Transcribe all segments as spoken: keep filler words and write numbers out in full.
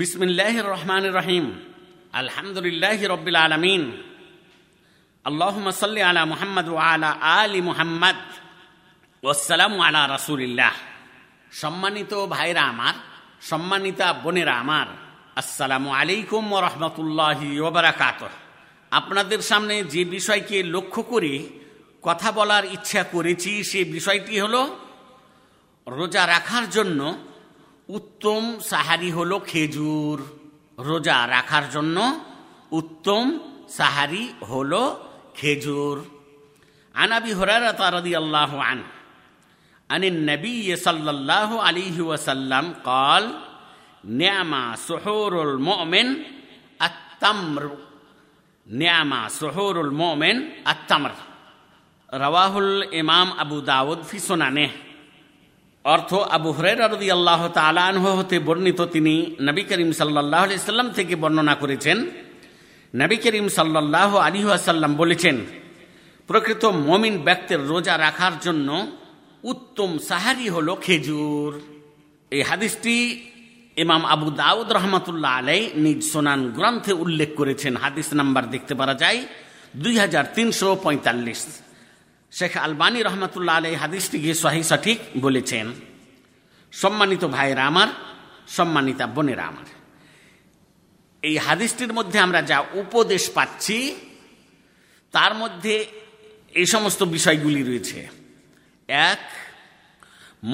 বিসমিল্লাহির রহমানির রহিম। আলহামদুলিল্লাহি রব্বিল আলামিন। আল্লাহুম্মা সাল্লি আলা মুহাম্মাদ ওয়া আলা আলি মুহাম্মাদ ওয়াসসালামু আলা রাসূলিল্লাহ। সম্মানিত ভাইরা আমার, সম্মানিতা বোনেরা আমার, আসসালামু আলাইকুম ওয়া রাহমাতুল্লাহি ওয়া বারাকাতুহু। আপনাদের সামনে যে বিষয়কে লক্ষ্য করে কথা বলার ইচ্ছা করেছি সে বিষয়টি হলো, রোজা রাখার জন্য উত্তম সাহারি হলো খেজুর। রোজা রাখার জন্য উত্তম সাহারি হলো খেজুর। আন আবি হুরায়রাহ রাদিয়াল্লাহু আনহু আনিন নবী সাল্লাল্লাহু আলাইহি ওয়াসাল্লাম قال নিআমা সুহুরুল মুমিন আত-তামর। নিআমা সুহুরুল মুমিন আত-তামর। রাওয়াহুল ইমাম আবু দাউদ ফি সুনানে। অর্থ, আবু হুরায়রা রাদিয়াল্লাহু তাআলা আনহু হতে বর্ণিত, তিনি নবী করিম সাল্লাল্লাহু আলাইহি ওয়াসাল্লাম থেকে বর্ণনা করেছেন। নবী করিম সাল্লাল্লাহু আলাইহি ওয়াসাল্লাম বলেছেন, প্রকৃত মুমিন ব্যক্তির রোজা রাখার জন্য উত্তম সাহারি হলো খেজুর। এই হাদিসটি ইমাম আবু দাউদ রহমাতুল্লাহ আলাই নিজ সুনান গ্রন্থে উল্লেখ করেছেন। হাদিস নাম্বার দেখতে পারা যায় দুই হাজার তিনশো পঁয়তাল্লিশ। শেখ আলবানী রহমাতুল্লাহ আলাই হাদিসটিকে সহি সঠিক বলেছেন। সম্মানিত ভাইরা আমার, সম্মানিতা বোনেরা আমার, এই হাদিসটির মধ্যে আমরা যা উপদেশ পাচ্ছি তার মধ্যে এই সমস্ত বিষয়গুলি রয়েছে। এক,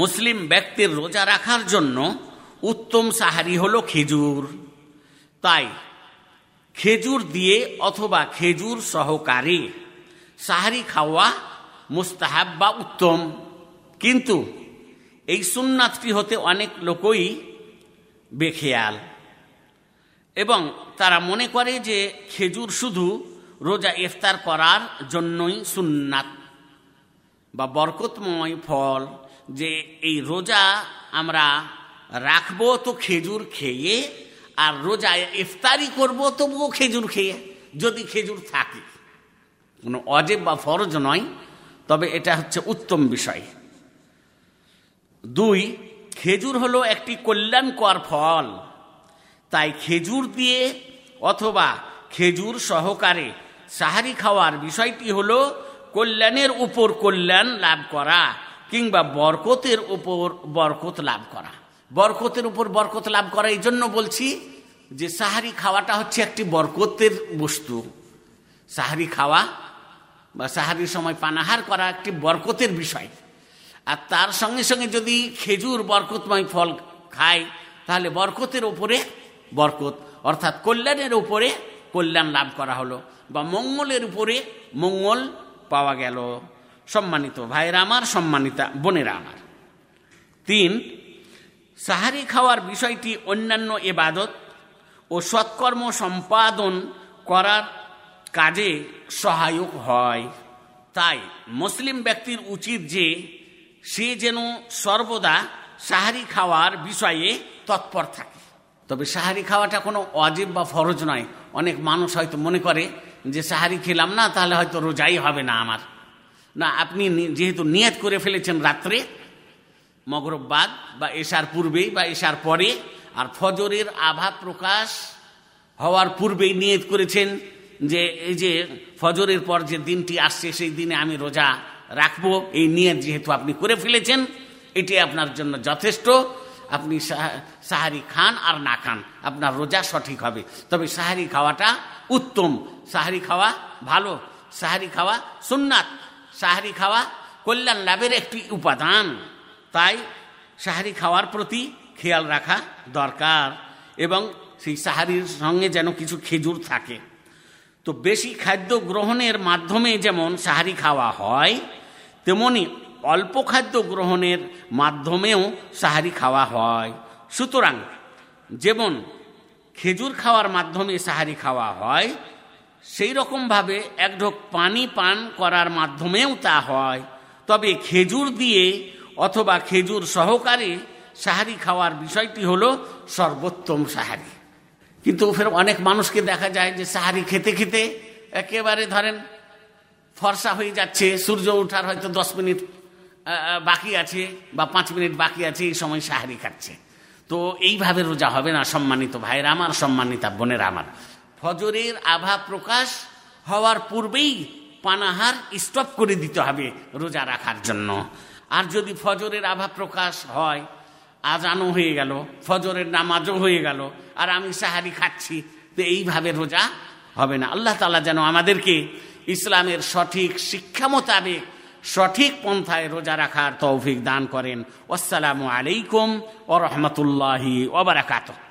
মুসলিম ব্যক্তির রোজা রাখার জন্য উত্তম সাহারি হলো খেজুর। তাই খেজুর দিয়ে অথবা খেজুর সহকারে সাহারি খাওয়া মুস্তাহাব বা উত্তম। কিন্তু এই সুন্নাতটি হতে অনেক লোকই বেখেয়াল এবং তারা মনে করে যে খেজুর শুধু রোজা ইফতার করার জন্যই সুন্নাত বা বরকতময় ফল, যে এই রোজা আমরা রাখবো তো খেজুর খেয়ে, আর রোজা ইফতারি করবো তবুও খেজুর খেয়ে, যদি খেজুর থাকে। কোনো ওয়াজিব বা ফরজ নয়, তবে এটা হচ্ছে উত্তম বিষয়। দুই, খেজুর হলো একটি কল্যাণকর ফল। তাই খেজুর দিয়ে অথবা খেজুর সহকারে সাহারি খাওয়ার বিষয়টি হলো কল্যাণের উপর কল্যাণ লাভ করা, কিংবা বরকতের উপর বরকত লাভ করা। বরকতের উপর বরকত লাভ করা এই জন্য বলছি যে সাহারি খাওয়াটা হচ্ছে একটি বরকতের বস্তু। সাহারি খাওয়া বা সাহারির সময় পানাহার করা একটি বরকতের বিষয়। আর তার সঙ্গে সঙ্গে যদি খেজুর বরকতময় ফল খায় তাহলে বরকতের উপরে বরকত, অর্থাৎ কল্যাণের উপরে কল্যাণ লাভ করা হলো বা মঙ্গলের উপরে মঙ্গল পাওয়া গেল। সম্মানিত ভাইরা আমার, সম্মানিতা বোনেরা আমার। তিন, সাহারি খাওয়ার বিষয়টি অন্যান্য ইবাদত ও সৎকর্ম সম্পাদন করার কাজে সহায়ক হয়। তাই মুসলিম ব্যক্তির উচিত যে সে যেন সর্বদা সাহারি খাওয়ার বিষয়ে তৎপর থাকে। তবে সাহারি খাওয়াটা কোনো ওয়াজিব বা ফরজ নয়। অনেক মানুষ হয়তো মনে করে যে সাহারি খেলাম না তাহলে হয়তো রোজাই হবে না আমার। না, আপনি যেহেতু নিয়ত করে ফেলেছেন রাত্রে মগরব বাদ বা এশার পূর্বেই বা এশার পরে, আর ফজরের আভা প্রকাশ হওয়ার পূর্বেই নিয়ত করেছেন যে এই যে ফজরের পর যে দিনটি আসছে সেই দিনে আমি রোজা রাখব, এই নিয়ত যেহেতু আপনি করে ফেলেছেন এটি আপনার জন্য যথেষ্ট। আপনি সাহারি খান আর না খান, আপনার রোজা সঠিক হবে। তবে সাহারি খাওয়াটা উত্তম, সাহারি খাওয়া ভালো, সাহারি খাওয়া সুন্নাত, সাহারি খাওয়া কল্যাণ লাভের একটি উপাদান। তাই সাহারি খাওয়ার প্রতি খেয়াল রাখা দরকার এবং সেই সাহারির সঙ্গে যেন কিছু খেজুর থাকে। তো বেশি খাদ্য গ্রহণের মাধ্যমে যেমন সাহারি খাওয়া হয়, তেমনি অল্প খাদ্য গ্রহণের মাধ্যমেও সাহারি খাওয়া হয়। সুতরাং যেমন খেজুর খাওয়ার মাধ্যমে সাহারি খাওয়া হয়, সেই রকমভাবে এক ঢোক পানি পান করার মাধ্যমেও তা হয়। তবে খেজুর দিয়ে অথবা খেজুর সহকারে সাহারি খাওয়ার বিষয়টি হলো সর্বোত্তম সাহারি। কিন্তু ফের অনেক মানুষকে দেখা যায় যে সাহারি খেতে খেতে একেবারে ধরেন ফর্সা হয়ে যাচ্ছে, সূর্য ওঠার হয়তো দশ মিনিট বাকি আছে বা পাঁচ মিনিট বাকি আছে, এই সময় সাহারি খাচ্ছে। তো এইভাবে রোজা হবে না। সম্মানিত ভাইয়ের আমার, সম্মানিতা বোনের আমার, ফজরের আভা প্রকাশ হওয়ার পূর্বেই পানাহার স্টপ করে দিতে হবে রোজা রাখার জন্য। আর যদি ফজরের আভা প্রকাশ হয়, আজানও হয়ে গেল, ফজরের নামাজও হয়ে গেল, আর আমি সাহারি খাচ্ছি, তো এইভাবে রোজা হবে না। আল্লাহ তাআলা যেন আমাদেরকে ইসলামের সঠিক শিক্ষা মোতাবেক সঠিক পন্থায় রোজা রাখার তৌফিক দান করেন। আসসালামু আলাইকুম ওয়া রাহমাতুল্লাহি ওয়া বারাকাতুহু।